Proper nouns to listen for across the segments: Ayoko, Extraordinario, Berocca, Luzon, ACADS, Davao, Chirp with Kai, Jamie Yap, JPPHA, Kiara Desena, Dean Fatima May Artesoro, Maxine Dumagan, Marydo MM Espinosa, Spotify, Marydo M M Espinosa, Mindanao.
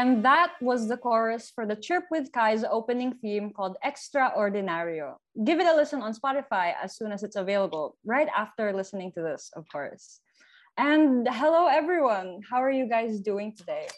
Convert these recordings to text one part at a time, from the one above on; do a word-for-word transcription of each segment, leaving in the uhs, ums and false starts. And that was the chorus for the Chirp with Kai's opening theme called Extraordinario. Give it a listen on Spotify as soon as it's available, right after listening to this, of course. And hello, everyone. How are you guys doing today?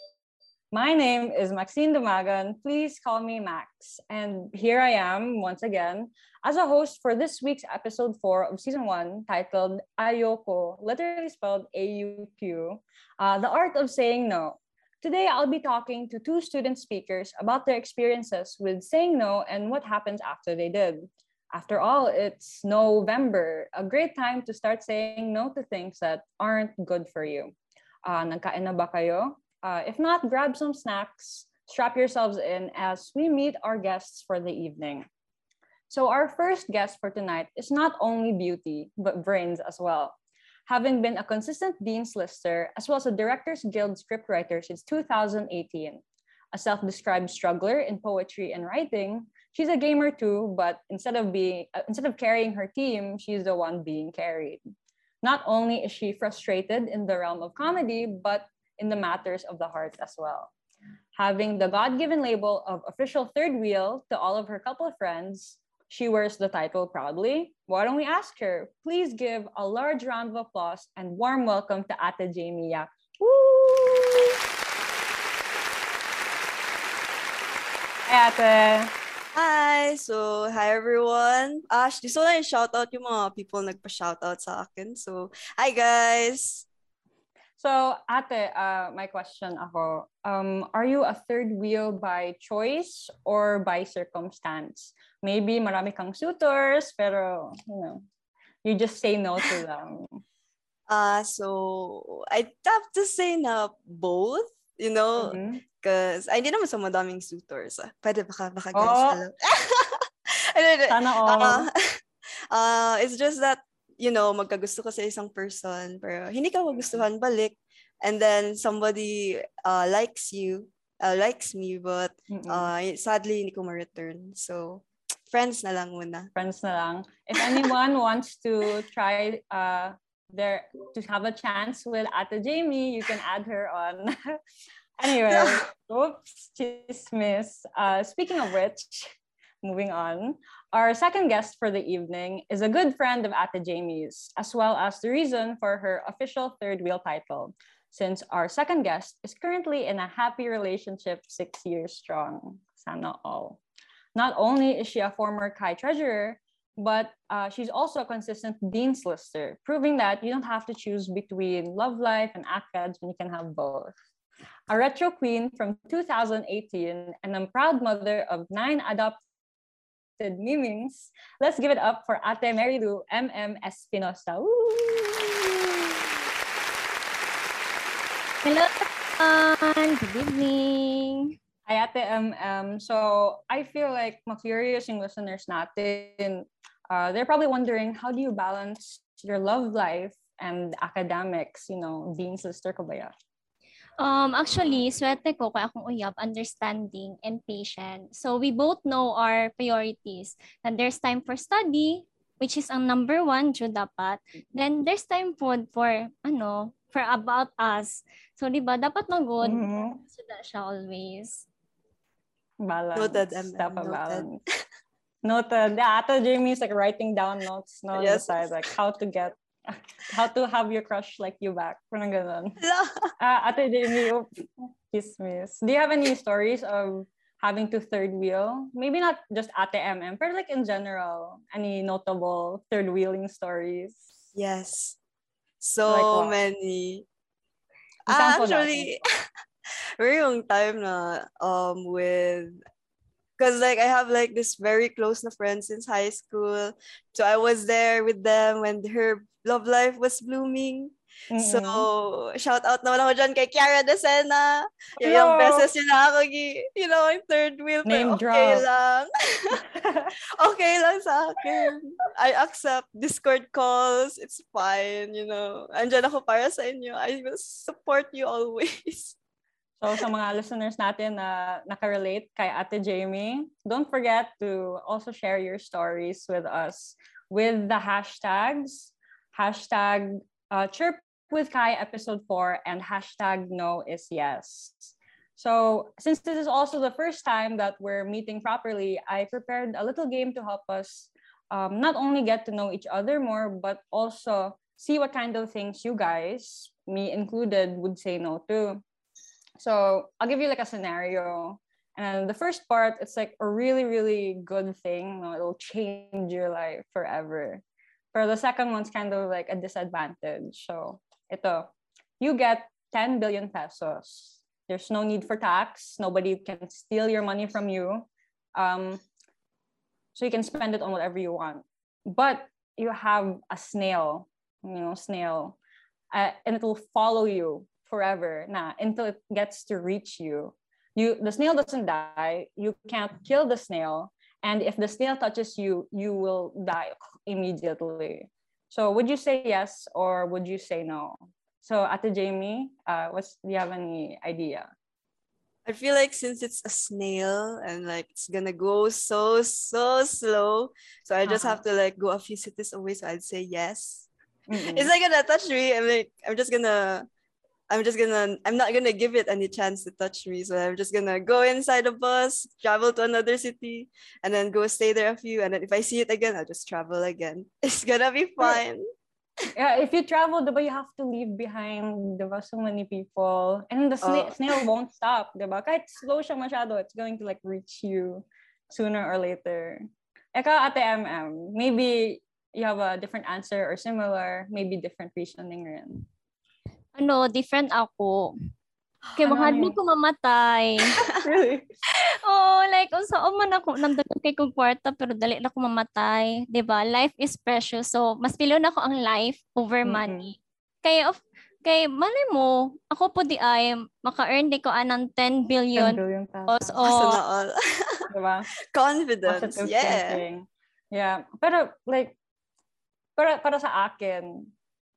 My name is Maxine Dumagan. Please call me Max. And here I am once again as a host for this week's episode four of season one, titled Ayoko, literally spelled A U Q, uh, The Art of Saying No. Today, I'll be talking to two student speakers about their experiences with saying no and what happens after they did. After all, it's November, a great time to start saying no to things that aren't good for you. Uh, nagkain na ba kayo? Uh, if not, grab some snacks, strap yourselves in as we meet our guests for the evening. So our first guest for tonight is not only beauty, but brains as well. Having been a consistent Dean's Lister, as well as a Directors Guild scriptwriter since two thousand eighteen. A self-described struggler in poetry and writing, she's a gamer too, but instead of, being, uh, instead of carrying her team, she's the one being carried. Not only is she frustrated in the realm of comedy, but in the matters of the heart as well. Having the God-given label of official third wheel to all of her couple friends, she wears the title proudly. Why don't we ask her? Please give a large round of applause and warm welcome to Ate Jamie Yap. Woo! Hi, Ate. Hi. So, hi, everyone. Ash, gusto ko lang yung shoutout yung mga people nagpa-shoutout sa akin. So, hi, guys. So, Ate, uh, my question ako. Um, are you a third wheel by choice or by circumstance? Maybe marami kang suitors, pero, you know, you just say no to them. Uh, so, I have to say na both, you know, because mm-hmm. I hindi naman sa madaming suitors. Ah. Pwede baka, baka guys oh. alam. Sana all. Uh, uh, it's just that, you know, magkagusto ka sa isang person, pero hindi ka magustuhan balik. And then, somebody uh, likes you, uh, likes me, but uh, sadly, hindi ko ma-return. So, friends na lang muna. Friends na lang. If anyone wants to try uh, their, to have a chance with Ate Jamie, you can add her on. Anyway, oops, chismis. Uh, speaking of which, moving on, our second guest for the evening is a good friend of Ate Jamie's, as well as the reason for her official third wheel title, since our second guest is currently in a happy relationship six years strong. Sana all. Not only is she a former Kai treasurer, but uh, she's also a consistent Dean's Lister, proving that you don't have to choose between love life and ACADS when you can have both. A retro queen from two thousand eighteen and a proud mother of nine adopted mimings, let's give it up for Ate Marydo M M Espinosa. Woo! Hello, everyone. Good evening. Hi, Ate M M. So I feel like ma-curious yung listeners natin. Uh, they're probably wondering, how do you balance your love life and academics? You know, Dean's Lister ko ba yan? Um, actually, swerte ko kaya akong uyab, understanding and patient. So we both know our priorities. And there's time for study, which is ang number one, due dapat. Then there's time for, for ano, for about us. So diba, dapat mag-good. Mm-hmm. So that siya always. Balance. Noted. Dapat balance. Noted. Yeah, Ate Jamie is like writing down notes, no, on yes. the side, like how to get, how to have your crush like you back. Parang ganun. uh, Ate Jamie, oh, kismis. Do you have any stories of having to third wheel? Maybe not just Ate M M, but like in general, any notable third wheeling stories? Yes. So like many. Ah, actually, we're yung time na um with, because like I have like this very close na friend since high school, so I was there with them when her love life was blooming. Mm-hmm. So shout out naman ako dyan kay Kiara Desena. Yung yung beses yun na ako, you know, yung third wheel. Name drop. Okay lang. Okay lang sa akin. I accept Discord calls. It's fine, you know. Andyan ako para sa inyo. I will support you always. So sa mga listeners natin na nakarelate kay Ate Jamie, don't forget to also share your stories with us with the hashtags. Hashtag Uh, Chirp with Kai episode four and hashtag no is yes. So since this is also the first time that we're meeting properly, I prepared a little game to help us um, not only get to know each other more, but also see what kind of things you guys, me included, would say no to. So I'll give you like a scenario. And the first part, it's like a really, really good thing. You know, it'll change your life forever. But the second one's kind of like a disadvantage. So ito, you get ten billion pesos. There's no need for tax. Nobody can steal your money from you. Um, so you can spend it on whatever you want. But you have a snail, you know, snail. Uh, and it'll follow you forever nah, until it gets to reach you. You, the snail doesn't die. You can't kill the snail. And if the snail touches you, you will die immediately. So would you say yes or would you say no? So Ate Jamie, uh, what's, do you have any idea? I feel like since it's a snail and like it's gonna go so, so slow. So I just uh-huh. have to like go a few cities away. So I'd say yes. Mm-hmm. It's like gonna touch me. I'm like, I'm just gonna... I'm just gonna, I'm not gonna give it any chance to touch me. So I'm just gonna go inside a bus, travel to another city, and then go stay there a few. And then if I see it again, I'll just travel again. It's gonna be fine. Yeah, if you travel, diba, you have to leave behind diba, so many people. And the sna- oh. snail won't stop. Diba? Kahit slow siya masyado, it's going to like reach you sooner or later. Eka, Ate M M, maybe you have a different answer or similar, maybe different reasoning rin. Ano, different ako. Kaya mahal mo ko mamatay. Really? Oh, like, oh, so, oh man ako, nandagan kay kong kwarta, pero dali na ko mamatay. Diba? Life is precious. So, mas piliin ako ang life over money. Mm-hmm. Kaya, of, kaya, malay mo, ako po di ay, maka-earn di ko anang ten billion. ten billion pesos. Oh, so, all. Diba? Confidence. Positive yeah. Thinking. Yeah. Pero, like, para, para sa akin,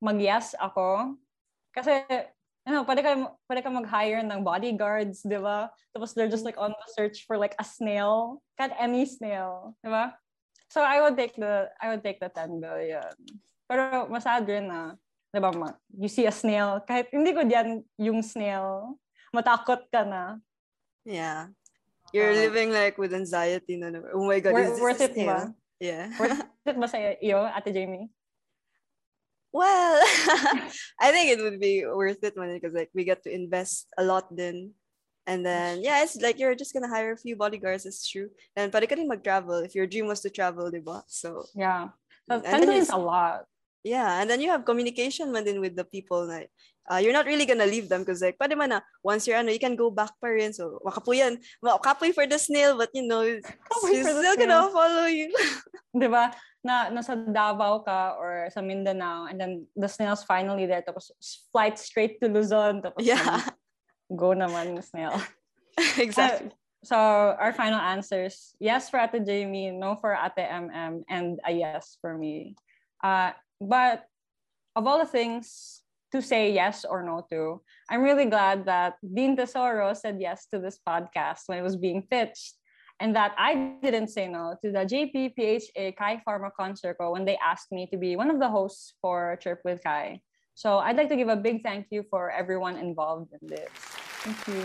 mag-yes ako. Kasi, you know, pwede ka, pwede ka mag-hire ng bodyguards, di ba? Tapos they're just like on the search for like a snail. Can't any snail, di ba? So I would take the, I would take the ten billion. Pero masad rin na, di ba, you see a snail, kahit hindi ko diyan yung snail, matakot ka na. Yeah. You're uh, living like with anxiety. No, no. Oh my God, wor- is this worth it ba? Yeah. Worth it ba sa iyo, Ate Jamie? Well, I think it would be worth it man because like we get to invest a lot then. And then yeah, it's like you're just gonna hire a few bodyguards, it's true. And pwede ka rin mag-travel if your dream was to travel, diba? So yeah. So ten billion is a lot. Yeah, and then you have communication man din with the people na uh, you're not really gonna leave them because like pwede man na once you're ano, you can go back pa rin. So wakapu yan. Wakapu for the snail, but you know, she's still gonna follow you. Diba? Na nasa Davao ka or sa Mindanao and then the snail's finally there tapos flight straight to Luzon tapos yeah. Go naman yung snail. Exactly. Uh, so our final answers, yes for Ate Jamie, no for Ate M M, and a yes for me. Uh, but of all the things to say yes or no to, I'm really glad that Dean Tesoro said yes to this podcast when it was being pitched. And that I didn't say no to the J P P H A Kai Pharma Concirco when they asked me to be one of the hosts for Chirp with Kai. So I'd like to give a big thank you for everyone involved in this. Thank you.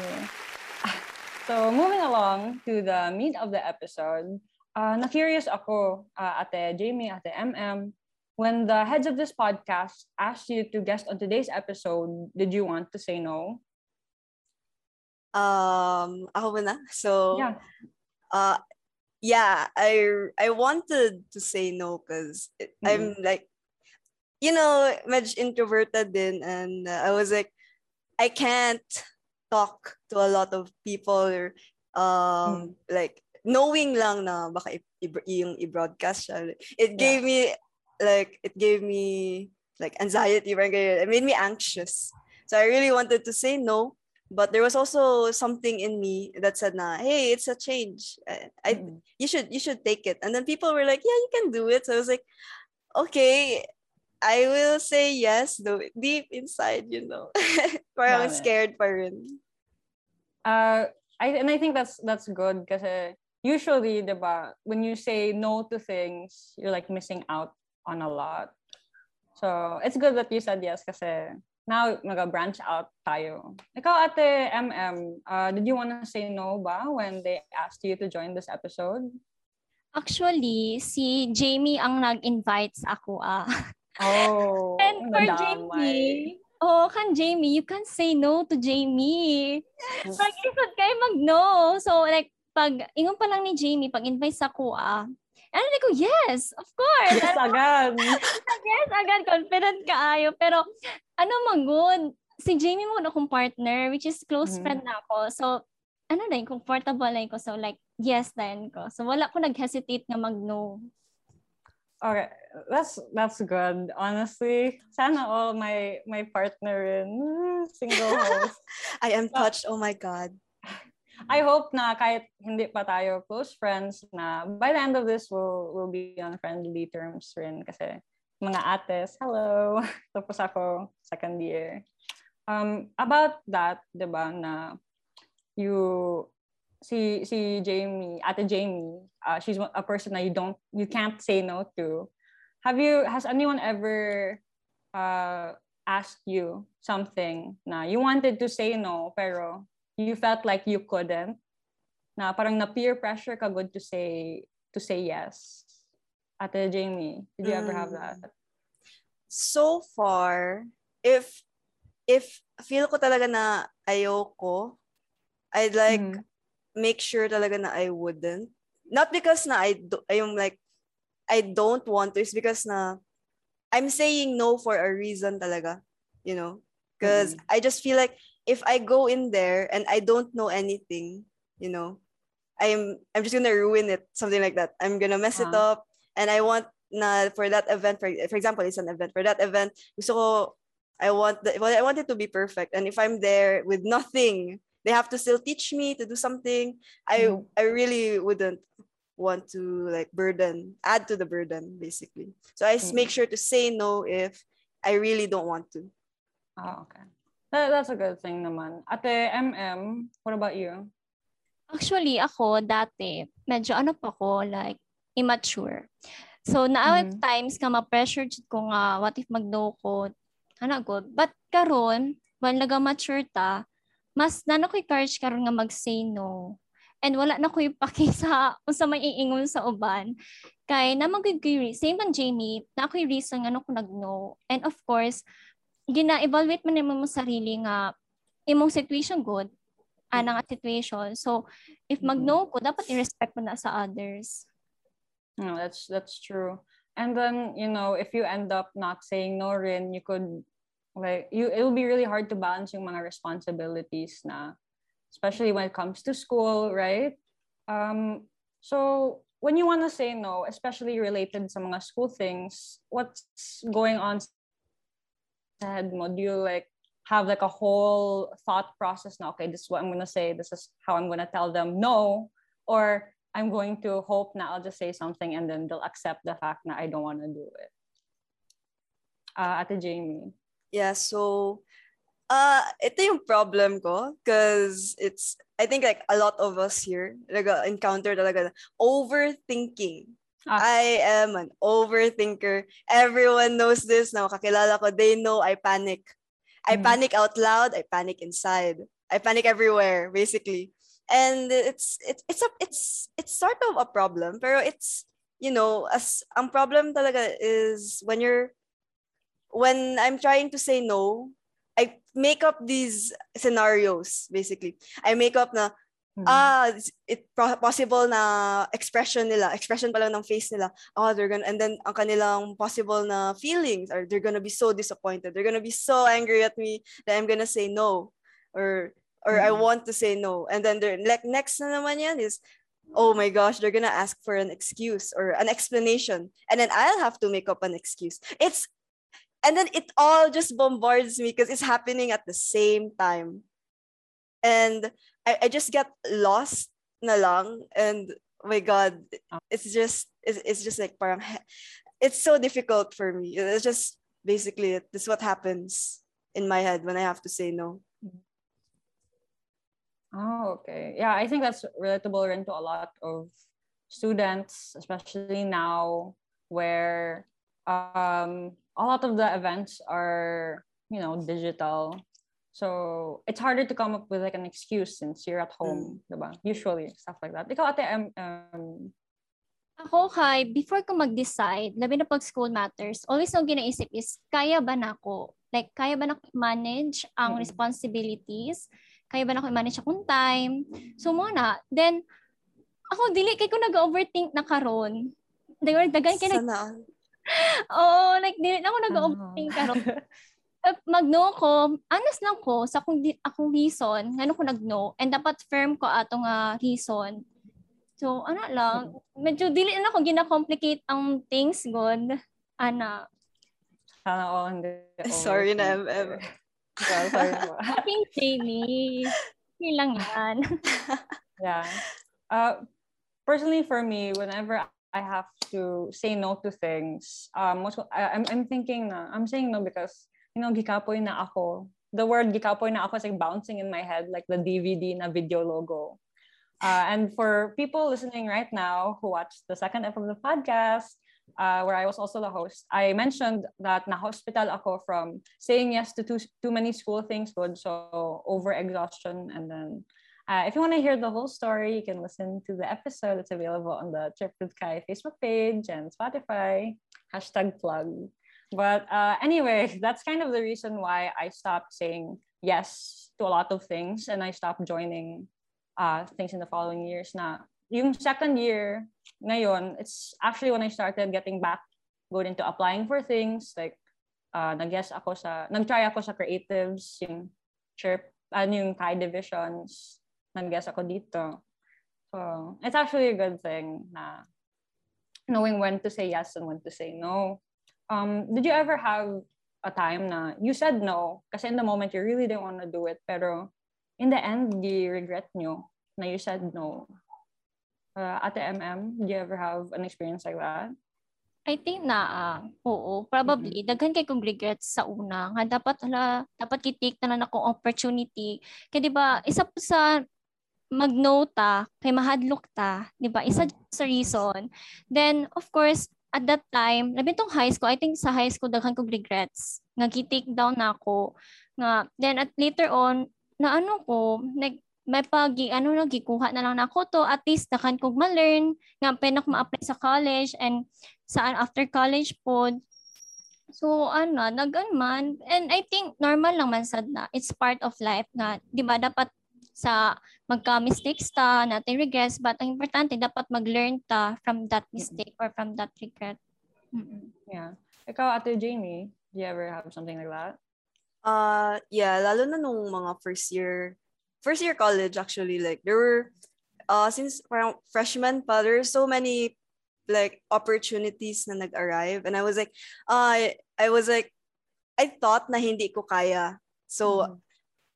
So moving along to the meat of the episode, uh, na-curious ako, uh, Ate Jamie, Ate M M, when the heads of this podcast asked you to guest on today's episode, did you want to say no? Um, ako ba na? So... Yeah. Uh, yeah, I I wanted to say no because mm-hmm. I'm like, you know, medyo introverted din, and uh, I was like, I can't talk to a lot of people or um mm-hmm. like knowing lang na baka i- i- yung i-broadcast siya. It gave yeah. me like it gave me like anxiety. It made me anxious. So I really wanted to say no. But there was also something in me that said, "Nah, hey, it's a change. I, I, you should, you should take it." And then people were like, "Yeah, you can do it." So I was like, "Okay, I will say yes." Though deep inside, you know, parang scared pa rin. Uh, I and I think that's that's good because usually, diba, when you say no to things, you're like missing out on a lot. So, it's good that you said yes kasi now mag-branch out tayo. Ikaw, Ate M M, uh, did you want to say no ba when they asked you to join this episode? Actually, si Jamie ang nag-invite sa ako. Ah. Oh, and for Jamie, oh, kan Jamie, you can't say no to Jamie. Pag isod kayo mag-no. So, like, pag, ingon pa lang ni Jamie, pag-invite sa ako, ah, ano na ko, yes, of course. Yes, ano, agad. Yes, agad. Confident ka ayo. Pero, ano mang good, si Jamie mo na akong partner, which is close mm-hmm. friend na ako. So, ano na yung comfortable na ko. So, like, yes na ko. So, wala ko nag-hesitate na mag-no. Okay, that's that's good. Honestly, sana all my my partner in single host. I am touched. Oh my God. I hope na kahit hindi pa tayo close friends na by the end of this we'll, we'll be on friendly terms rin kasi mga ates, hello. Tapos ako, second year. Um, about that, di ba, na you, si si Jamie, Ate Jamie, uh, she's a person na you don't, you can't say no to. Have you, has anyone ever uh, asked you something na you wanted to say no pero you felt like you couldn't, na parang na peer pressure ka good to say to say yes? Ate Jamie, did you mm. ever have that? So far, if if feel ko talaga na ayoko, I'd like mm. make sure talaga na I wouldn't. Not because na I do, I'm like I don't want to. It's because na I'm saying no for a reason talaga, you know, because mm. I just feel like, if I go in there and I don't know anything, you know, I'm I'm just gonna ruin it, something like that. I'm gonna mess uh-huh. it up, and I want na for that event, for, for example, it's an event. For that event, gusto ko, I want the, well, I want it to be perfect. And if I'm there with nothing, they have to still teach me to do something. I mm. I really wouldn't want to like burden, add to the burden basically. So I mm. make sure to say no if I really don't want to. Oh, okay. That's a good thing naman. Ate M M, what about you? Actually, ako dati, medyo ano pa ko, like, immature. So, na mm-hmm. times ka ma-pressure ko nga, what if mag-no ko? Ano ko? But karon, when naga-mature ta, mas nano ko i-courage karon nga mag-say no. And wala na ko ipaki sa kung sa may iingon sa uban. Kaya na mag-agree. Same man, Jamie, na ako yung reason ano ko nag-no. And of course, gina-evaluate mo naman mo sarili nga imong situation good, anang at situation. So, if mag-no ko, dapat i-respect mo na sa others. No, that's that's true. And then, you know, if you end up not saying no rin, you could, like, you it'll be really hard to balance yung mga responsibilities na, especially when it comes to school, right? Um, so, when you want to say no, especially related sa mga school things, what's going on head mo? Do you like have like a whole thought process now? Okay, this is what I'm gonna say, this is how I'm gonna tell them no, or I'm going to hope na I'll just say something and then they'll accept the fact that I don't want to do it? Uh, Ate Jamie. Yeah, so uh, ito yung problem ko because it's, I think like a lot of us here like encounter talaga overthinking. Ah. I am an overthinker. Everyone knows this. Na kakilala ko, they know I panic. I mm. panic out loud. I panic inside. I panic everywhere, basically. And it's it's it's a it's it's sort of a problem. Pero it's, you know, as ang problem talaga is when you're when I'm trying to say no, I make up these scenarios. Basically, I make up na. Ah, it possible na expression nila, expression pa lang ng face nila. Oh, they're gonna, and then ang kanilang possible na feelings are they're gonna be so disappointed. They're gonna be so angry at me that I'm gonna say no, or or mm-hmm. I want to say no. And then they're like next na naman yan is, oh my gosh, they're gonna ask for an excuse or an explanation, and then I'll have to make up an excuse. It's and then it all just bombards me because it's happening at the same time, and I, I just get lost na lang, and oh my God, it's just it's, it's just like parang it's so difficult for me. It's just basically this is what happens in my head when I have to say no. Oh, okay. Yeah, I think that's relatable rin to a lot of students, especially now where um a lot of the events are, you know, digital. So it's harder to come up with like an excuse since you're at home, mm. diba? Usually, stuff like that. Ikaw, Ate, um, um, ako, Kai, before ko mag-decide, labi na pag school matters, always ang ginaisip is, kaya ba na ako? Like, kaya ba na ako manage ang responsibilities? Kaya ba na ako manage akong time? So, muna. Then, ako, dili, kaya ko nag-overthink na karon. Dagan, dagan, kaya nag- Oo, like, dili na ako nag-overthink karon. Mag-no ko, honest lang ko, sa akong, akong reason, ano ko nag-no, and dapat firm ko atong uh, reason. So, ano lang, medyo dili na ako gina-complicate ang things, God. Ana. Sana all hindi. Sorry na, M M. Well, sorry po. Happy Jamie. Hindi lang yan. Yeah. Uh, personally, for me, whenever I have to say no to things, um, most, I, I'm, I'm thinking na, I'm saying no because, you know, gikapoy na ako. The word gikapoy na ako is like bouncing in my head, like the D V D na video logo. Uh, and for people listening right now who watched the second episode of the podcast, uh, where I was also the host, I mentioned that na-hospital ako from saying yes to too, too many school things, good, so overexhaustion. And then uh, if you want to hear the whole story, you can listen to the episode. It's available on the Chirp with Kai Facebook page and Spotify. Hashtag plug. But uh, anyway, that's kind of the reason why I stopped saying yes to a lot of things and I stopped joining Uh, things in the following years na. Yung second year ngayon, it's actually when I started getting back, going into applying for things, like, uh, nag-yes ako sa, nag-try ako sa creatives, yung Chirp, ano yung Kai divisions, nag-yes ako dito. So, it's actually a good thing na knowing when to say yes and when to say no. Um, did you ever have a time na you said no, kasi in the moment you really didn't want to do it, pero in the end, do you regret nyo na you said no? Uh, Ate M M, do you ever have an experience like that? I think na, uh, oo. Probably, mm-hmm. daghan kay kong regrets sa una. Nga dapat, ala, dapat kitik na na akong opportunity. Kaya diba, isa po sa magnota, kay mahadlok ta, diba, isa sa reason. Then, of course, at that time, labi tong high school, I think sa high school, daghan kong regrets. Nga kitik down na ako. Nga, then, at later on, na ano ko, nag, may pag, ano, nagikuha na lang na ako to, at least nakan kong ma-learn, nga pwede ko ma-apply sa college, and saan after college po. So, ano, nagan man, and I think normal lang man sad na, it's part of life nga, di ba, dapat sa magka-mistakes ta, natin regrets, but ang importante, dapat mag-learn ta from that mistake or from that regret. Mm-mm. Yeah. Ikaw, Ate Jamie, do you ever have something like that? Uh, yeah, lalo na nung mga first year, first year college actually, like, there were, uh, since freshman pa, there were so many, like, opportunities na nag-arrive, and I was like, uh, I was like, I thought na hindi ko kaya, so, mm-hmm.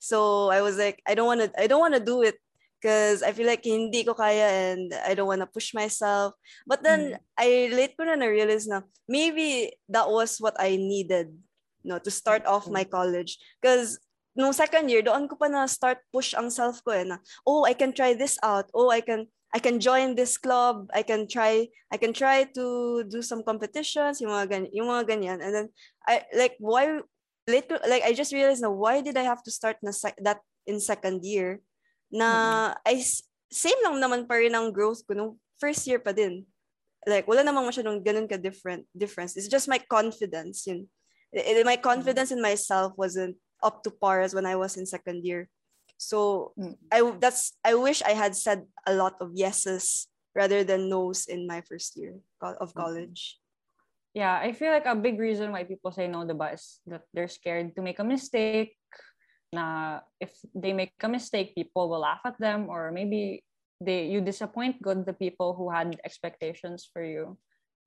so, I was like, I don't wanna, I don't wanna do it, because I feel like hindi ko kaya, and I don't wanna push myself, but then, mm-hmm. I late ko na na-realize na, maybe that was what I needed, no, to start off my college. Because nung second year, doon ko pa na start push ang self ko eh, na, oh, I can try this out. Oh, I can I can join this club. I can try I can try to do some competitions, yung mga ganyan, yung mga ganyan. And then I like why late like I just realized na why did I have to start na sec- that in second year? Na mm-hmm. I same lang naman pa rin ang growth ko nung first year pa din. Like wala namang masyadong ganun ka different difference. It's just my confidence, yun. My confidence in myself wasn't up to par as when I was in second year. So I that's I wish I had said a lot of yeses rather than no's in my first year of college. Yeah, I feel like a big reason why people say no, diba, is that they're scared to make a mistake. Na if they make a mistake, people will laugh at them, or maybe they you disappoint good the people who had expectations for you.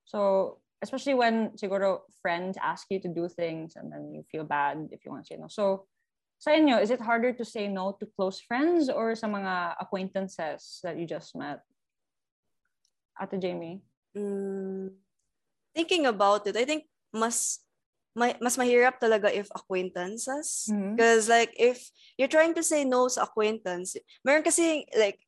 So especially when, siguro, friends ask you to do things and then you feel bad if you want to say no. So, sa inyo, is it harder to say no to close friends or sa mga acquaintances that you just met? Ate Jamie? Mm, thinking about it, I think mas may, mas mahirap talaga if acquaintances. Because, mm-hmm. like, if you're trying to say no sa acquaintance, meron kasi, like,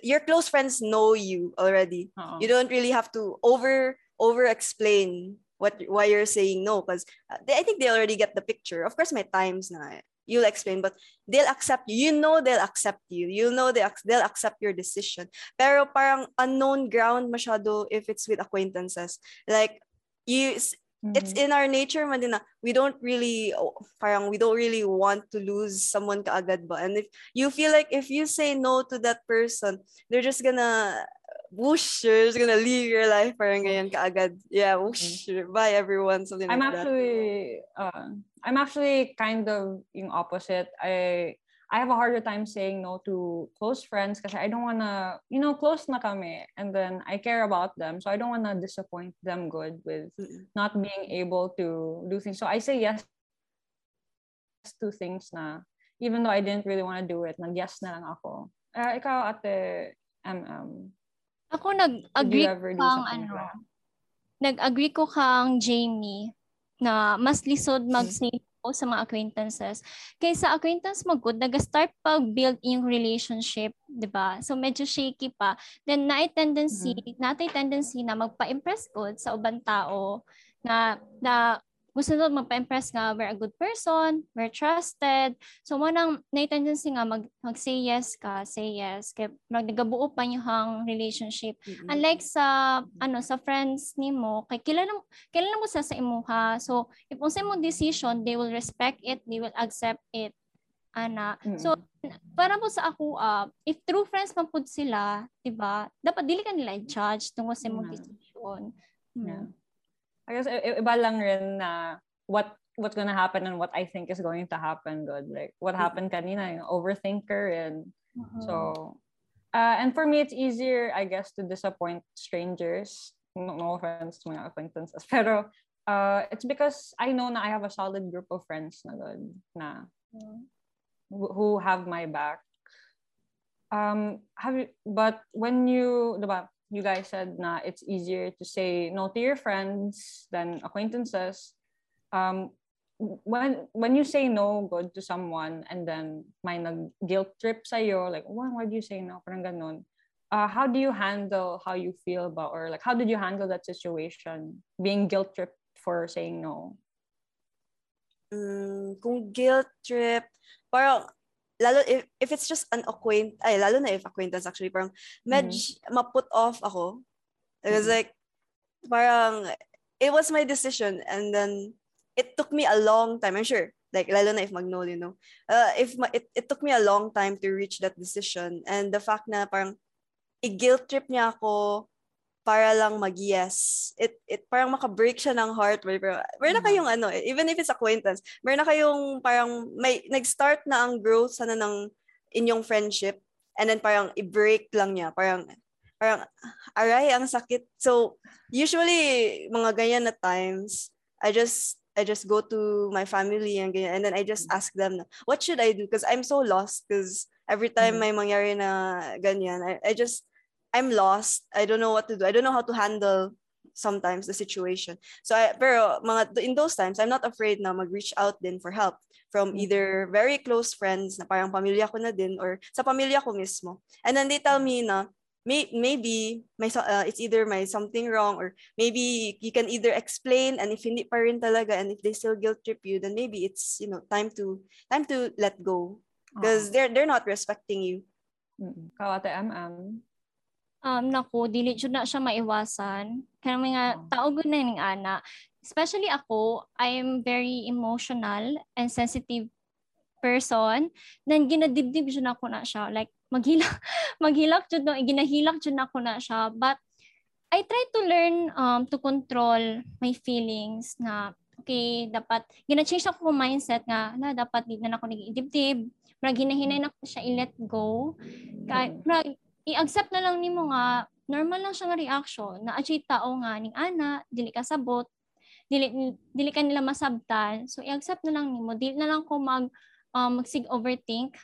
your close friends know you already. Uh-oh. You don't really have to over... over-explain what why you're saying no, because I think they already get the picture. Of course, my times na you'll explain, but they'll accept you. You know they'll accept you. You'll know they, they'll accept your decision. Pero parang unknown ground masyado if it's with acquaintances. Like, you, mm-hmm. it's in our nature man din na, we don't really, parang we don't really want to lose someone kaagad ba. And if you feel like if you say no to that person, they're just gonna, whoosh, you're just gonna leave your life parang ganyan kaagad. Yeah, whoosh, bye everyone, something I'm like actually, that. Uh, I'm actually kind of yung opposite. I I have a harder time saying no to close friends kasi I don't wanna, you know, close na kami and then I care about them, so I don't wanna disappoint them good with not being able to do things. So I say yes to things na even though I didn't really wanna do it, nag-yes na lang ako. Uh, ikaw, Ate M M. Ako nag-agree kang ano, like nag-agree ko kang Jamie na mas lisod mag-say no sa mga acquaintances. Kaysa acquaintance mo good, nag-start pag-build yung relationship, di ba? So medyo shaky pa. Then naay tendency, mm-hmm. naay tendency na magpa-impress good sa ubang tao na na gusto nila magpa-impress nga, we're a good person, we're trusted. So, mo nang na-tendency nga mag, mag-say yes ka, say yes. Kaya nagabuo pa niyo hang relationship. Mm-hmm. Unlike sa, ano, sa friends ni mo, kay kilala, kilala mo sa sa imuha. So, if unsa imong decision, they will respect it, they will accept it. Ana. Mm-hmm. So, para po sa ako, uh, if true friends man pud sila, diba, dapat dili ka nila i-judge tungkol sa imong mm-hmm. decision. Mm-hmm. Yeah. I guess iba lang rin na what what's gonna happen and what I think is going to happen. Good, like what happened kanina, you know, overthinker and uh-huh. so. Uh, and for me, it's easier, I guess, to disappoint strangers. No, no offense to my acquaintances, pero uh, it's because I know na I have a solid group of friends na good na uh-huh. who have my back. Um, have you, but when you, diba? You guys said na it's easier to say no to your friends than acquaintances. Um, when when you say no good to someone and then may nag-guilt trip sa'yo, like, why, why do you say no? Parang ganun. Uh, how do you handle how you feel about, or like, how did you handle that situation? Being guilt tripped for saying no? Mm, kung guilt trip, parang, lalo if, if it's just an acquaintance, ay lalo na if acquaintance actually, parang med mm-hmm. ma-put off ako. It was mm-hmm. like, parang, it was my decision and then it took me a long time, I'm sure. Like, lalo na if mag-null, you know. Uh, if ma- it, it took me a long time to reach that decision, and the fact na parang i-guilt trip niya ako para lang mag-yes. It, it parang makabreak siya ng heart. Pero, meron na kayong ano, even if it's acquaintance, meron na kayong parang, may, nag-start na ang growth sana ng inyong friendship, and then parang i-break lang niya. Parang, parang, aray, ang sakit. So, usually, mga ganyan na times, I just, I just go to my family, and ganyan, and then I just ask them, what should I do? Because I'm so lost, because every time may mangyari na ganyan, I, I just, I'm lost. I don't know what to do. I don't know how to handle sometimes the situation. So, I, pero mga, in those times, I'm not afraid na mag-reach out din for help from either very close friends na parang pamilya ko na din or sa pamilya ko mismo. And then they tell me na may, maybe may, uh, it's either may something wrong or maybe you can either explain, and if hindi pa rin talaga and if they still guilt trip you, then maybe it's, you know, time to time to let go because they're they're not respecting you. Kawate M M. Um, naku, dili jud na siya maiwasan. Kaya mga tao gud na ning ana. Especially ako, I am very emotional and sensitive person. Nan ginadibdib jud na ako na siya. Like, maghilak, maghilak jud na, ginahilak jud na ako na siya. But I try to learn um, to control my feelings na, okay, dapat, gina-change ako ng mindset nga, na dapat di na ako nag-idibdib. Parang hinahinay na ako siya, i-let go. Kaya, parang, i-accept na lang nimo nga, normal lang siya nga reaction, na achi tao nga ning ana, dili ka sabot, dili, dili ka nila masabtan. So, i-accept na lang nimo, dili na lang ko mag, um, magsig overthink,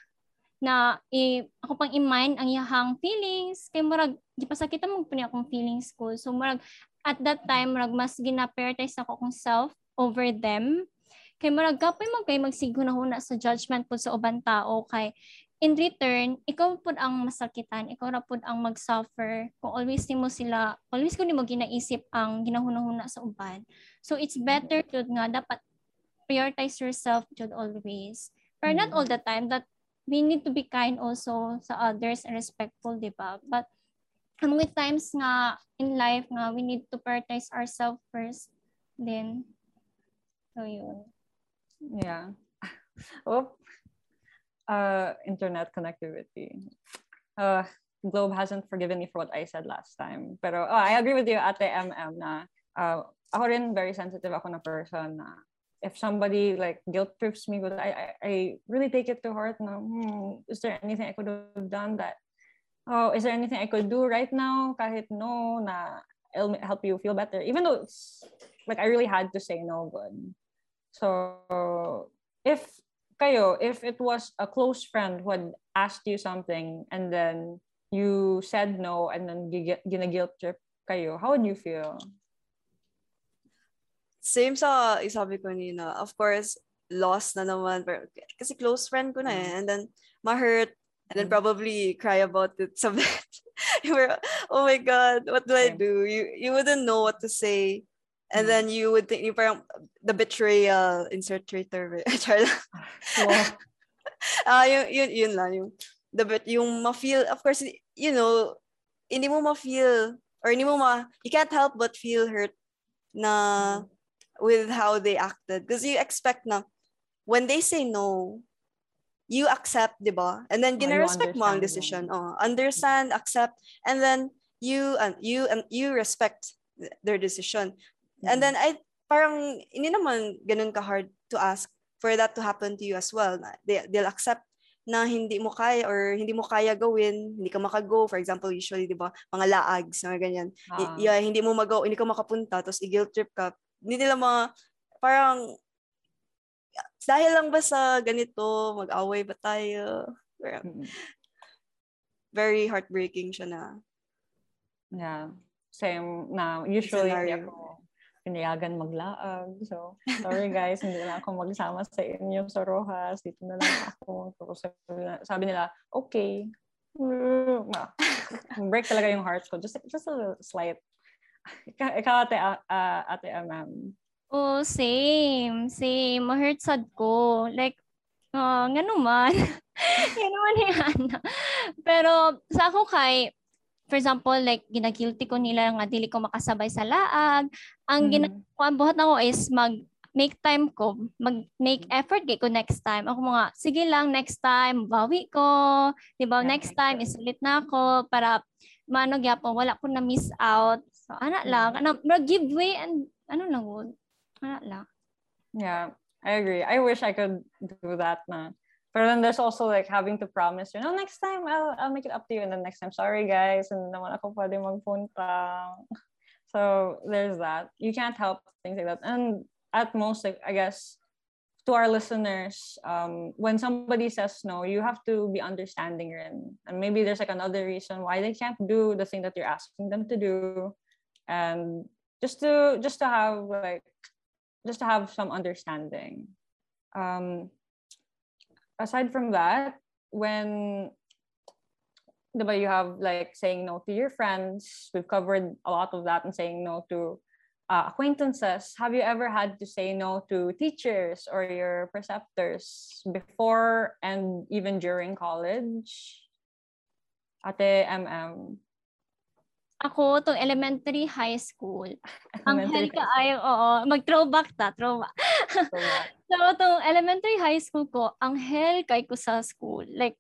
na i, ako pang i-mind ang iyahang feelings, kaya murag, di pa sakita mo pa niya akong feelings ko. So, murag, at that time, murag, mas gina-prioritize ako kong self over them. Kaya murag, kapoy magkay magsigunahuna sa judgment po sa ubang tao, kay in return, ikaw po ang masakitan, ikaw ra po ang mag-suffer. Kung always nimo sila, always ko nimo ginaisip ang ginahuna-huna sa uban. So it's better jud nga dapat prioritize yourself jud always. Pero not all the time, that we need to be kind also sa others and respectful, di ba? But and with times nga in life nga we need to prioritize ourselves first, then so yun. Yeah. Oh. Uh, internet connectivity. Uh, Globe hasn't forgiven me for what I said last time. Pero oh, I agree with you, Ate M M, na uh, ako rin very sensitive ako na person na if somebody like guilt trips me, but I, I, I really take it to heart na, hmm, is there anything I could have done that, oh, is there anything I could do right now kahit no na it'll help you feel better? Even though it's, like I really had to say no, but so if kayo, if it was a close friend who had asked you something and then you said no and then gina-guilt trip kayo, how would you feel? Same sa isabi ko nina. Of course, lost na naman. Pero, kasi close friend ko na eh. And then, ma-hurt. And then probably cry about it sa bed. You were, oh my God, what do I do? You you wouldn't know what to say. And then you would think, you parang, the betrayal, insert traitor. Wow. uh, yun, yun, yun lang. Yung, the, yung ma-feel, of course, you know, hindi mo ma-feel, or hindi mo ma, you can't help but feel hurt na with how they acted. Because you expect na, when they say no, you accept, di ba? And then, gina-respect mo ang decision. Oh, understand, accept, and then, you, uh, you, um, you respect their decision. And then I parang hindi naman ganun ka hard to ask for that to happen to you as well. They, they'll accept na hindi mo kaya or hindi mo kaya gawin, hindi ka makago. For example, usually, di ba, mga laags, mga ganyan. Ah. I, yeah, hindi mo magaw, hindi ka makapunta, tapos i-guilt trip ka. Hindi nila mga, parang, dahil lang ba sa ganito, mag-away ba tayo? Very heartbreaking siya na. Yeah. Same na, usually, pinayagan maglaag. So, sorry guys, hindi na ako magsama sa inyo sa Rojas. Dito na lang ako. So, sabi nila, okay. Break talaga yung heart ko. Just just a slight. Ikaw, Ate, uh, Ate M M. Oh, same. Same. Ma-hurt sad ko. Like, uh, nga naman. Nga naman yan. Pero, sa ako kay, for example, like, ginagilty ko nila nga dili ko makasabay sa laag. Ang mm. ginabuhat na ko is mag-make time ko, mag-make effort ko next time. Ako mga, sige lang, next time, bawi ko. Diba, yeah, next time, isulit na ako para manog yapo, wala ko na-miss out. So, anak lang. Anak, give way and ano lang ko. Anak lang. Yeah, I agree. I wish I could do that na. But then there's also like having to promise, you know, next time I'll I'll make it up to you, and then next time, sorry guys, and naman ako pwede magpunta. So there's that. You can't help things like that. And at most, like, I guess, to our listeners, um, when somebody says no, you have to be understanding, and and maybe there's like another reason why they can't do the thing that you're asking them to do, and just to just to have like just to have some understanding. Um. Aside from that, when diba, you have like saying no to your friends, we've covered a lot of that, and saying no to uh, acquaintances. Have you ever had to say no to teachers or your preceptors before and even during college? Ate M M. Ako, itong elementary high school. Ang hell ka ay, oo, mag-throwback ta, throwback. So, itong elementary high school ko, ang hell kay ko sa school. Like,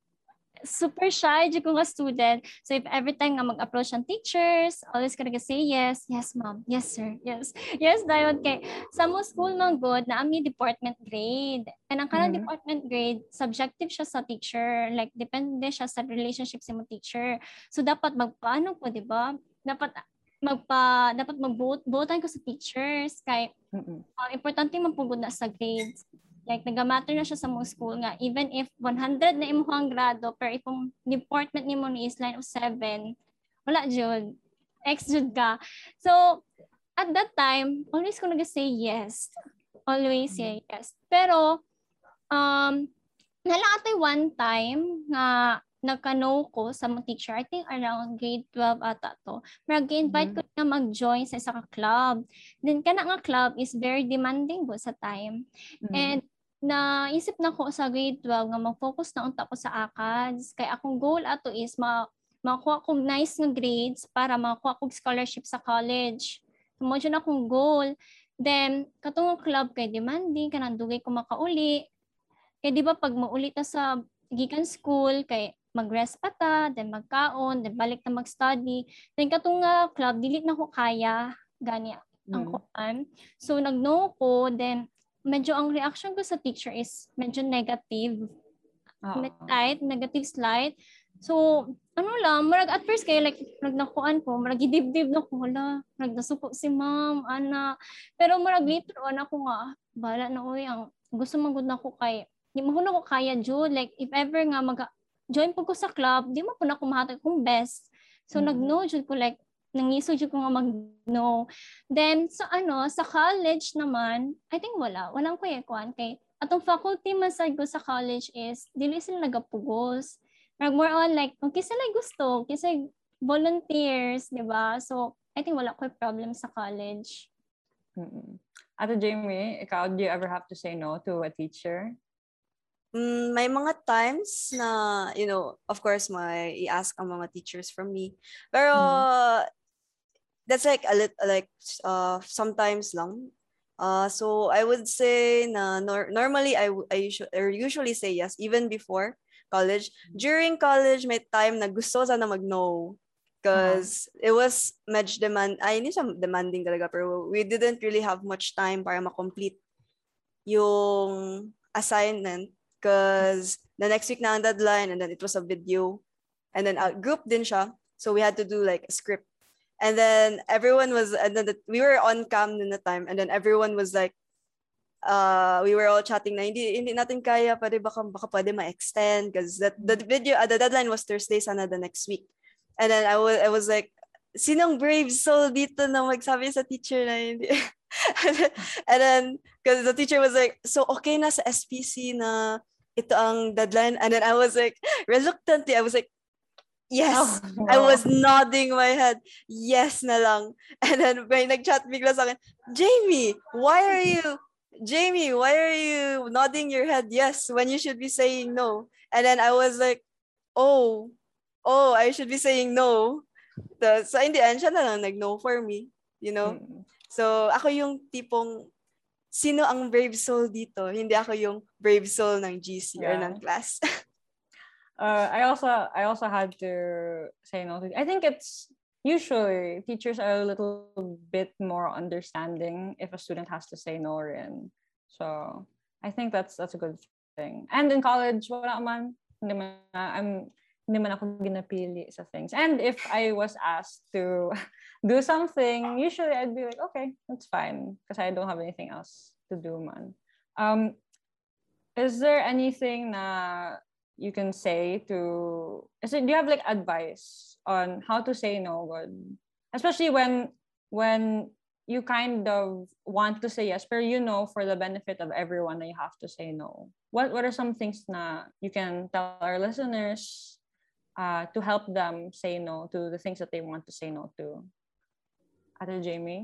super shy di ko nga student. So, if every time nga mag-approach ang teachers, always ka nag-say yes, yes ma'am, yes sir, yes. Yes, dayon kay. Sa mo school man good, na aming department grade. And ang kanang mm-hmm. department grade, subjective siya sa teacher. Like, depende siya sa relationship sa mo teacher. So, dapat magpaano ko, di ba? Dapat magpa dapat magbotan ko sa teachers kay uh, importante man pugod na sa grades, like nagamatter na siya sa mga school nga even if one hundred na imo ang grado pero ifong department nimo ni is line of seven wala jud ex jud ka. So at that time always ko nag-say yes, always say yes, pero um Nalang ato'y one time nga nagkano ko sa mga teacher, I think around grade twelve ata to. Pero invite mm-hmm. ko na mag-join sa isa ka club. Then kana nga club is very demanding po sa time. Mm-hmm. And naisip na ko sa grade twelve nga mag-focus na unta ko sa ACADS. Kaya akong goal ato is ma makuha kong nice nga grades para makuha kong scholarship sa college. Mo yun akong goal. Then, katong club kay demanding, kanang dugay ko makauli. Kaya di ba pag maulit na sa gikan school, kay mag-rest pa ta, then magkaon, then balik na mag-study. Then katong uh, club, dili na ko kaya, gani ang mm. kuan. So, nag-no ko, then medyo ang reaction ko sa teacher is medyo negative. Oh. Tight, negative slide. So, ano lang, marag at first kayo, like, marag nakuan ko, marag idibdib na ko, wala, marag nasuko si ma'am, ana. Pero marag later on ako nga, bala na uy, ang gusto mong good na ko kay, di mo na ko kaya, Jude. Like, if ever nga mag-join po ko sa club, di mo po na kumahatag kong best. So, mm-hmm. nag-no, Jude ko, like, nangiso Jude ko nga mag-no. Then, sa ano, sa college naman, I think wala, walang kuya kuan kay, atong faculty masag ko sa college is, dili sila nagapugos. More on like, kung kisa na gusto, kisa volunteers, di ba? So, I think wala ko problem sa college. Mm-mm. Ato Jamie, ikaw, do you ever have to say no to a teacher? Mm, may mga times na, you know, of course, may i-ask ang mga teachers from me. Pero, mm. that's like, a little, like uh, sometimes lang. Uh, so, I would say na nor- normally, I, I usually, or usually say yes, even before college. During college, may time na gusto sana mag-no. Because uh-huh. it was much demand. Ay, hindi siya demanding talaga. Pero we didn't really have much time para makomplete yung assignment. Because the next week na ang deadline. And then it was a video. And then uh, group din siya. So we had to do like a script. And then everyone was, and then the, we were on cam noon na time. And then everyone was like, Uh, we were all chatting na hindi, hindi natin kaya, pwede baka, baka pwede ma-extend because that the video uh, the deadline was Thursday sana the next week. And then I was I was like, sinong brave soul dito na magsabi sa teacher na hindi? And then because the teacher was like, so okay na sa S P C na ito ang deadline. And then I was like, reluctantly I was like, yes, oh, wow. I was nodding my head. Yes na lang. And then may nag-chat bigla sa akin, Jamie, why are you Jamie, why are you nodding your head yes when you should be saying no? And then I was like, oh, oh, I should be saying no. So in the end, siya na lang nag-no for me, you know? Mm. So ako yung tipong, sino ang brave soul dito? Hindi ako yung brave soul ng G C yeah. or ng class. uh, I also I also had to say no. I think it's usually, teachers are a little bit more understanding if a student has to say no rin. So, I think that's that's a good thing. And in college, wala man, hindi man, I'm, hindi man ako ginapili sa things. And if I was asked to do something, usually I'd be like, okay, that's fine. Because I don't have anything else to do man. Um, is there anything na you can say to... Is it, do you have like advice on how to say no, God, especially when when you kind of want to say yes, but you know for the benefit of everyone that you have to say no. What what are some things na you can tell our listeners uh, to help them say no to the things that they want to say no to? Ate Jamie,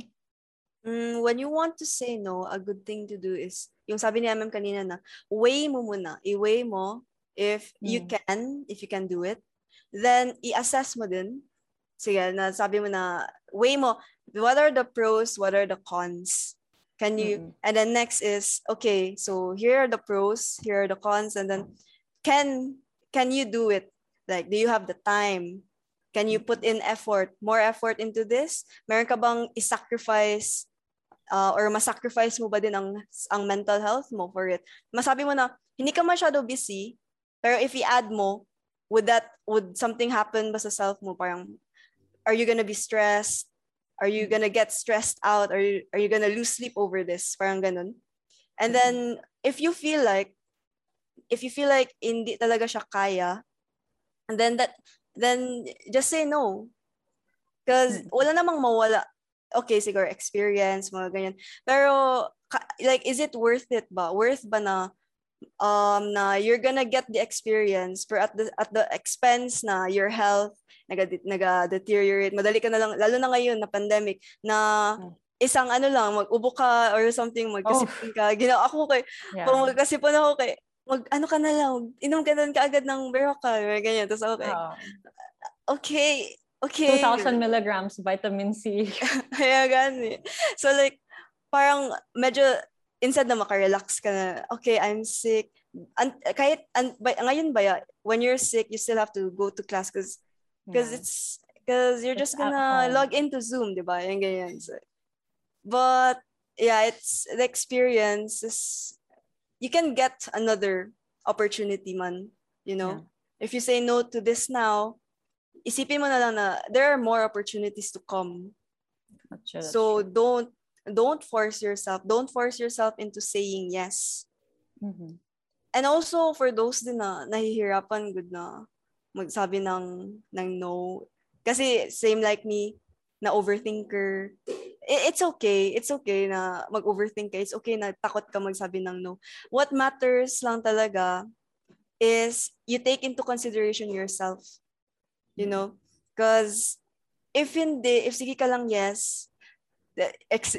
mm, when you want to say no, a good thing to do is yung sabi ni M M kanina na weigh mo muna, i-weigh mo if mm. you can, if you can do it. Then, i-assess mo din. Sige, nasabi mo na, weigh mo, what are the pros, what are the cons? Can you, mm-hmm. and then next is, okay, so here are the pros, here are the cons, and then, can, can you do it? Like, do you have the time? Can you put in effort, more effort into this? Meron ka bang i-sacrifice, uh, or masacrifice mo ba din ang, ang mental health mo for it? Masabi mo na, hindi ka masyado busy, pero if i-add mo, Would that, would something happen ba sa self mo? Parang, are you gonna be stressed? Are you gonna get stressed out? Are you, are you gonna lose sleep over this? Parang ganun. And then, if you feel like, if you feel like hindi talaga siya kaya, and then that, then just say no. Because wala namang mawala. Okay, siguro experience, mga ganyan. Pero, like, is it worth it ba? Worth ba na um, na you're gonna get the experience pero at the, at the expense na your health naga-deteriorate. Madali ka na lang, lalo na ngayon na pandemic, na isang ano lang, mag-ubo ka or something, magkasipon ka. Ginawa ako kay, yeah. Kung magkasipon ako kay, mag, ano ka na lang, inom ka na agad ng Berocca, ganyan. Tapos okay, oh. okay, okay. two thousand milligrams vitamin C. Kaya gani. So like, parang medyo, instead na makarelax ka na, okay, I'm sick. And, kahit, and, by, ngayon ba, ya, when you're sick, you still have to go to class because Because yeah. it's because you're it's just gonna log into Zoom, diba? Yung ganyan. So, but yeah, it's the experience is you can get another opportunity man, you know. Yeah. If you say no to this now, isipin mo na lang na there are more opportunities to come. That's true, that's so true. don't don't force yourself. Don't force yourself into saying yes. Mm-hmm. And also for those din na nahihirapan good na magsabi ng, ng no. Kasi same like me, na overthinker. It's okay. It's okay na mag-overthink ka. It's okay na takot ka magsabi ng no. What matters lang talaga is you take into consideration yourself. You know? Because if hindi, if sige ka lang yes,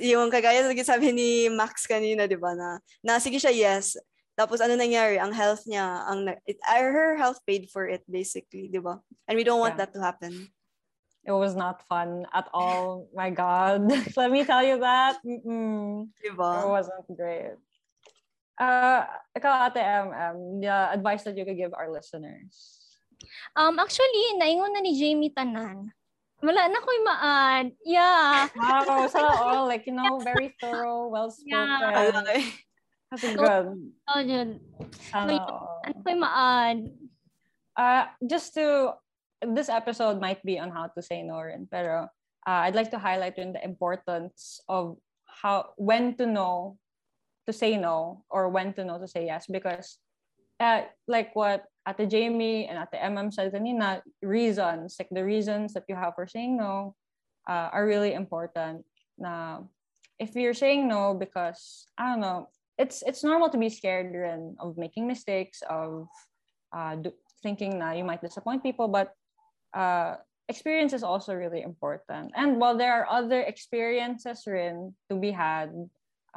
yung kagaya na sabi ni Max kanina, di ba? Na, na sige siya yes, tapos ano nangyari? Ang health niya, ang it, her health paid for it basically, di ba? And we don't want yeah. that to happen. It was not fun at all. My God. Let me tell you that. Mm-mm. Diba? It wasn't great. Uh, ikaw, Ate M M, the advice that you could give our listeners? Um, actually, naingon na ni Jamie tanan. Wala na ko'y maan. Yeah. Wow. So all, like, you know, very thorough, well-spoken. Yeah. That's good. Oh, oh, yun. Ano ko'y maan? Uh, just to, this episode might be on how to say no rin, pero uh, I'd like to highlight rin the importance of how, when to know to say no or when to know to say yes, because uh, like what Ate Jamie and Ate M M said kanina, reasons, like the reasons that you have for saying no uh, are really important. Na if you're saying no because, I don't know, it's it's normal to be scared rin of making mistakes, of uh, do, thinking na you might disappoint people, but uh, experience is also really important. And while there are other experiences rin to be had,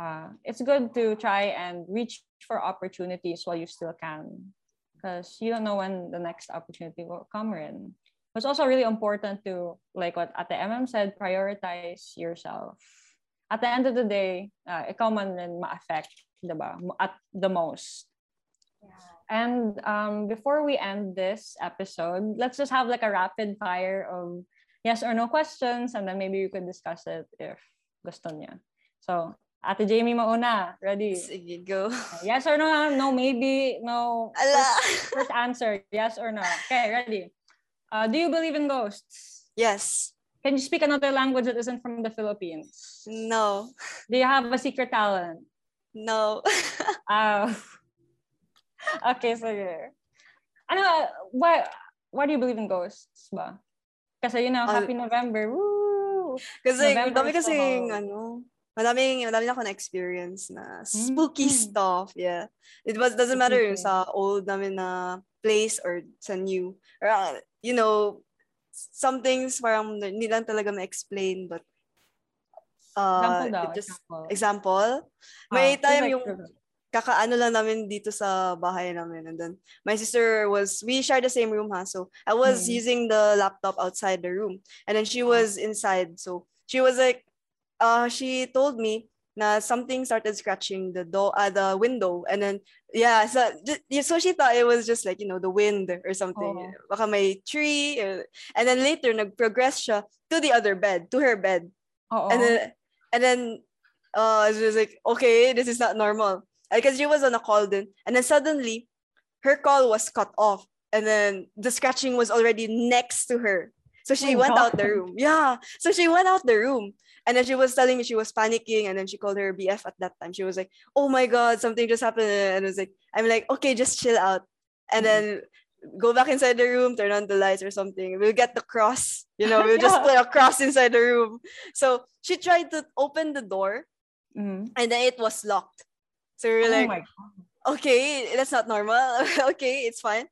uh, it's good to try and reach for opportunities while you still can, because you don't know when the next opportunity will come rin. It's also really important to, like what Ate M M said, prioritize yourself. At the end of the day, uh, ikaw man rin ma-affect, diba? At the most. Yeah. And um, before we end this episode, let's just have like a rapid fire of yes or no questions, and then maybe you could discuss it if gusto niya. So, Ate Jamie mauna, ready? Sige, go. Okay, yes or no? No, maybe, no. Ala. First, first answer, yes or no. Okay, ready. Uh, do you believe in ghosts? Yes. Can you speak another language that isn't from the Philippines? No. Do you have a secret talent? No. uh, okay, so yeah. Ano, why, why do you believe in ghosts ba? Kasi, you know, oh, happy November. Woo! Kasi, madami kasing, so, ano, madami, madami na ako na-experience na spooky mm-hmm. stuff, yeah. It was, doesn't matter okay. sa old namin na place or sa new. Or, uh, you know, some things parang hindi lang talaga ma-explain, but uh, example daw, just example, example uh, may time like, yung kakaano lang namin dito sa bahay namin, and then my sister was, we share the same room ha, so I was hmm. using the laptop outside the room, and then she was inside, so she was like uh she told me na something started scratching the door, uh, the window, and then yeah, so so she thought it was just like, you know, the wind or something. Oh. Baka may tree, and then later nag-progress siya to the other bed, to her bed. Oh. And then and then uh she was like, okay, this is not normal, because she was on a call then, and then suddenly her call was cut off, and then the scratching was already next to her. So she oh, went God. out the room. Yeah, so she went out the room. And then she was telling me she was panicking, and then she called her B F at that time. She was like, oh my God, something just happened. And I was like, I'm like, okay, just chill out. And mm-hmm. then go back inside the room, turn on the lights or something. We'll get the cross, you know, we'll yeah. just play a cross inside the room. So she tried to open the door, mm-hmm. and then it was locked. So we were oh like, okay, that's not normal. Okay, it's fine.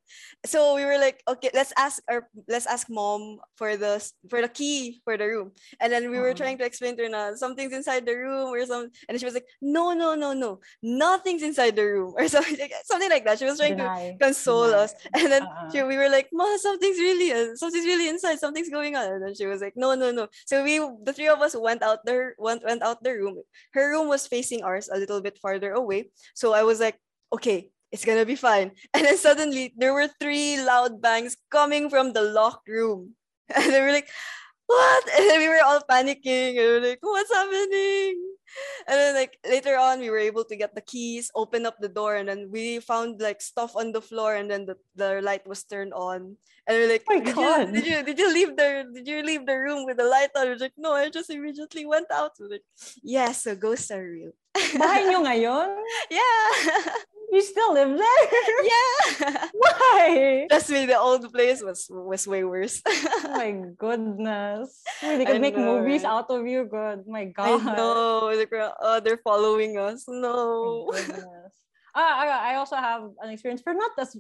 So we were like, okay, let's ask our let's ask mom for the for the key for the room. And then we were trying to explain to her na something's inside the room or something. And she was like, no, no, no, no, nothing's inside the room or something like, something like that. She was trying Deny. to console Deny. us. And then uh-uh. she, we were like, ma, something's really uh, something's really inside. Something's going on. And then she was like, no, no, no. So we the three of us went out there went went out the room. Her room was facing ours a little bit farther away. So I was like, okay, it's gonna be fine. And then suddenly, there were three loud bangs coming from the locked room. And they were like, what? And then we were all panicking. And we were like, what's happening? And then like later on, we were able to get the keys, open up the door, and then we found like stuff on the floor, and then the, the light was turned on. And we were like, oh my did, God. You, did you did you leave the did you leave the room with the light on? We were like, no, I just immediately went out. We were like, yeah, so ghosts are real. Bahay niyo ngayon? Yeah. You still live there? Yeah. Why? Trust me, the old place was was way worse. Oh my goodness. Wait, they could I make know, movies right? out of you, God. My God. I know. Oh, they're following us. No. Oh my goodness. uh, I also have an experience for not as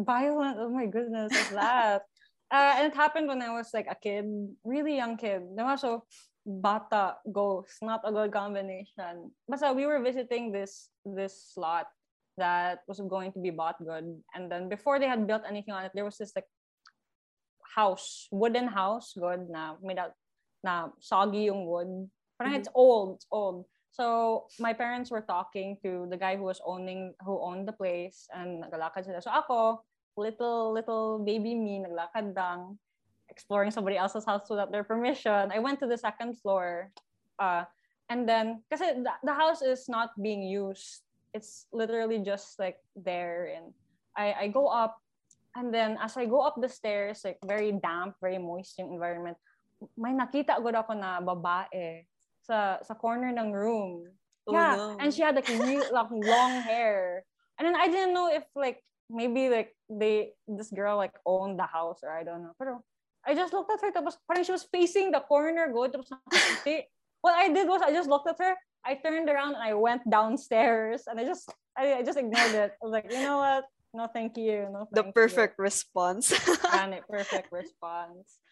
violent. Oh my goodness, as that. Uh, and it happened when I was like a kid, really young kid. So, bata ghosts, not a good combination. But so we were visiting this this lot that was going to be bought good, and then before they had built anything on it, there was this like house, wooden house, good na made out na soggy yung wood. But mm-hmm. it's old, it's old. So my parents were talking to the guy who was owning who owned the place, and naglakad sila. So ako, little little baby me, naglakad lang, exploring somebody else's house without their permission. I went to the second floor, uh, and then because the, the house is not being used. It's literally just like there, and I, I go up, and then as I go up the stairs, like very damp, very moist yung environment, may nakita agad ako na babae sa sa corner ng room. Oh, yeah, no. And she had like, real, like long hair, and then I didn't know if like maybe like they this girl like owned the house or I don't know. Pero I just looked at her, tapos parang she was facing the corner, go tapos nakakita. What I did was I just looked at her. I turned around and I went downstairs, and I just I, I just ignored it. I was like, you know what? No, thank you. No, thank the perfect you. response. And it perfect response.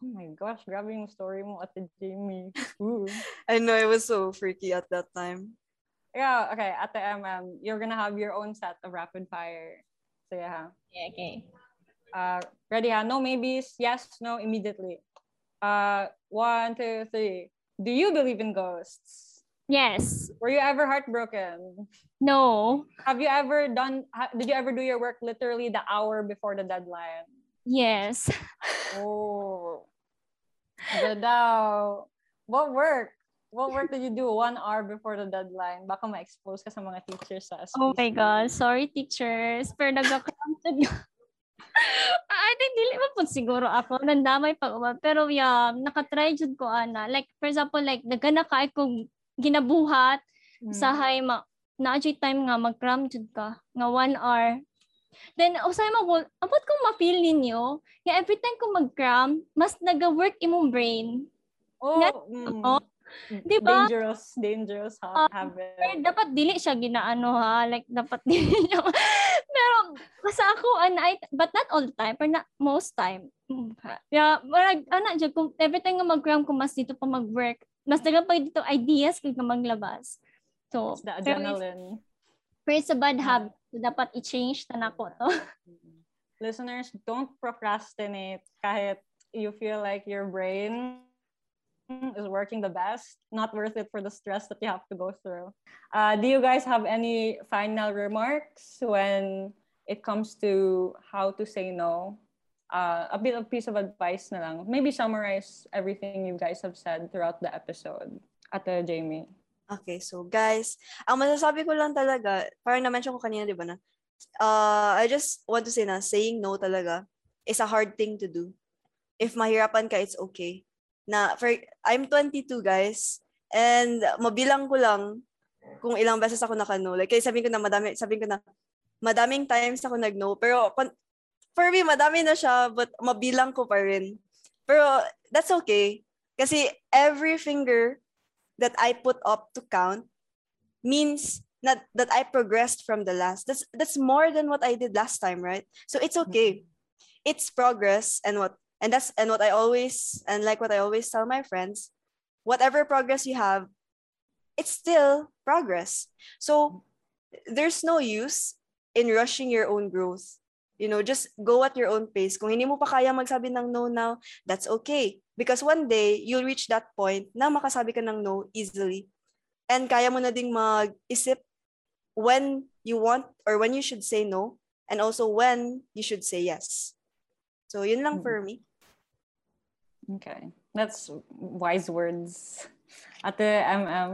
Oh my gosh, grabbing story mo at the Jamie. Ooh. I know, it was so freaky at that time. Yeah. Okay. At the M M, you're gonna have your own set of rapid fire. So yeah. Yeah. Okay. Uh, ready? Huh? No maybes. Yes. No. Immediately. Uh, one, two, three. Do you believe in ghosts? Yes. Were you ever heartbroken? No. Have you ever done, did you ever do your work literally the hour before the deadline? Yes. Oh. Gadaw. What work? What work did you do one hour before the deadline? Baka ma-expose ka sa mga teachers sa S P C. Oh my God. Sorry, teachers. Pero nag-accounted. I think dili pa po siguro ako nandamay pag uma. Pero yeah, nakatry jud ko ana. Like, for example, like, nagana ka kung ginabuhat mm. sahay ma na-adjust time nga mag-cram jud ka nga one hour, then usay mo abot kung ma-feel ninyo nga every time kung mag-cram mas naga-work imong brain. Oh, nga, mm. oh diba? Dangerous, dangerous ha, uh, habit. Pero dapat dili siya ginaano ha, like dapat dili niya. Pero basta ako an I but not all the time, but not most time. Yeah, marag ana jud kung every time nga mag-cram ko mas dito pa mag-work. Mas nagapag dito ideas kung maglabas. So, it's the adrenaline. Pero it's a bad habit. So, dapat i-change na ako to. Listeners, don't procrastinate kahit you feel like your brain is working the best. Not worth it for the stress that you have to go through. Uh, do you guys have any final remarks when it comes to how to say no? Uh, a bit of piece of advice na lang. Maybe summarize everything you guys have said throughout the episode. Ate Jamie. Okay, so guys, ang masasabi ko lang talaga, parang na-mention ko kanina, di ba na? Uh, I just want to say na, saying no talaga is a hard thing to do. If mahirapan ka, it's okay. Na, for, I'm twenty-two, guys, and mabilang ko lang kung ilang beses ako naka-no. Like, kaya sabihin ko na, madami, sabihin ko na, madaming times ako nag-no, pero pan- for me, madami na siya, but mabilang ko pa rin. Pero that's okay. Kasi every finger that I put up to count means not that I progressed from the last. That's that's more than what I did last time, right? So it's okay. It's progress, and what and that's and what I always and like what I always tell my friends, whatever progress you have, it's still progress. So there's no use in rushing your own growth. You know, just go at your own pace. Kung hindi mo pa kaya magsabi ng no now, that's okay. Because one day, you'll reach that point na makasabi ka ng no easily. And kaya mo na ding mag-isip when you want or when you should say no, and also when you should say yes. So yun lang for me. Okay. That's wise words. Ate M M.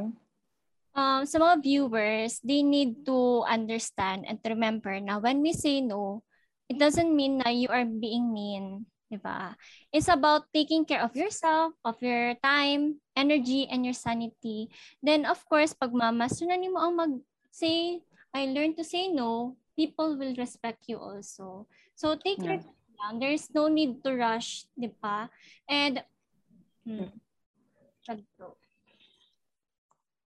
Um, sa mga viewers, they need to understand and to remember na when we say no, it doesn't mean na you are being mean, di ba? It's about taking care of yourself, of your time, energy, and your sanity. Then, of course, pag mamasunan mo ang mag-say, I learned to say no, people will respect you also. So, take yeah. your time down. There's no need to rush, di ba? And, hmm.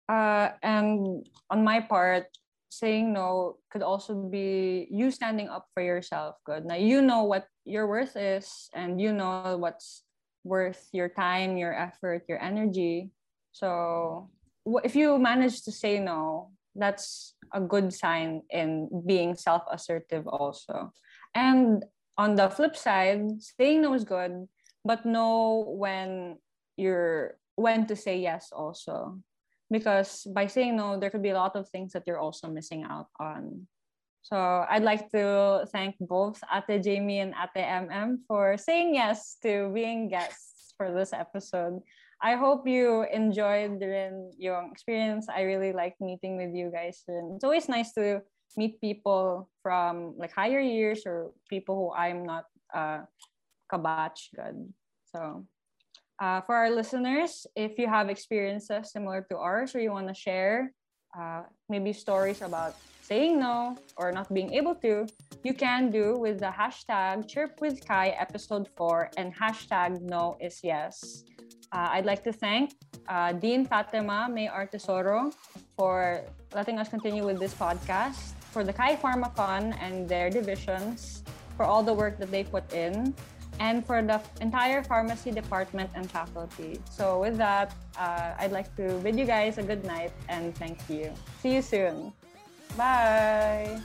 Uh, and on my part, saying no could also be you standing up for yourself. Good. Now you know what your worth is, and you know what's worth your time, your effort, your energy. So if you manage to say no, that's a good sign in being self-assertive also. And on the flip side, saying no is good, but know when you're when to say yes also. Because by saying no, there could be a lot of things that you're also missing out on. So I'd like to thank both Ate Jamie and Ate M M for saying yes to being guests for this episode. I hope you enjoyed rin yung experience. I really liked meeting with you guys. And it's always nice to meet people from like higher years or people who I'm not uh, kabatch good. So... Uh, for our listeners, if you have experiences similar to ours or you want to share uh, maybe stories about saying no or not being able to, you can do with the hashtag ChirpWithKai episode four and hashtag no is yes. Uh, I'd like to thank uh, Dean Fatima May Artesoro for letting us continue with this podcast, for the Kai Pharmacon and their divisions, for all the work that they put in, and for the entire pharmacy department and faculty. So with that, uh, I'd like to bid you guys a good night and thank you. See you soon. Bye!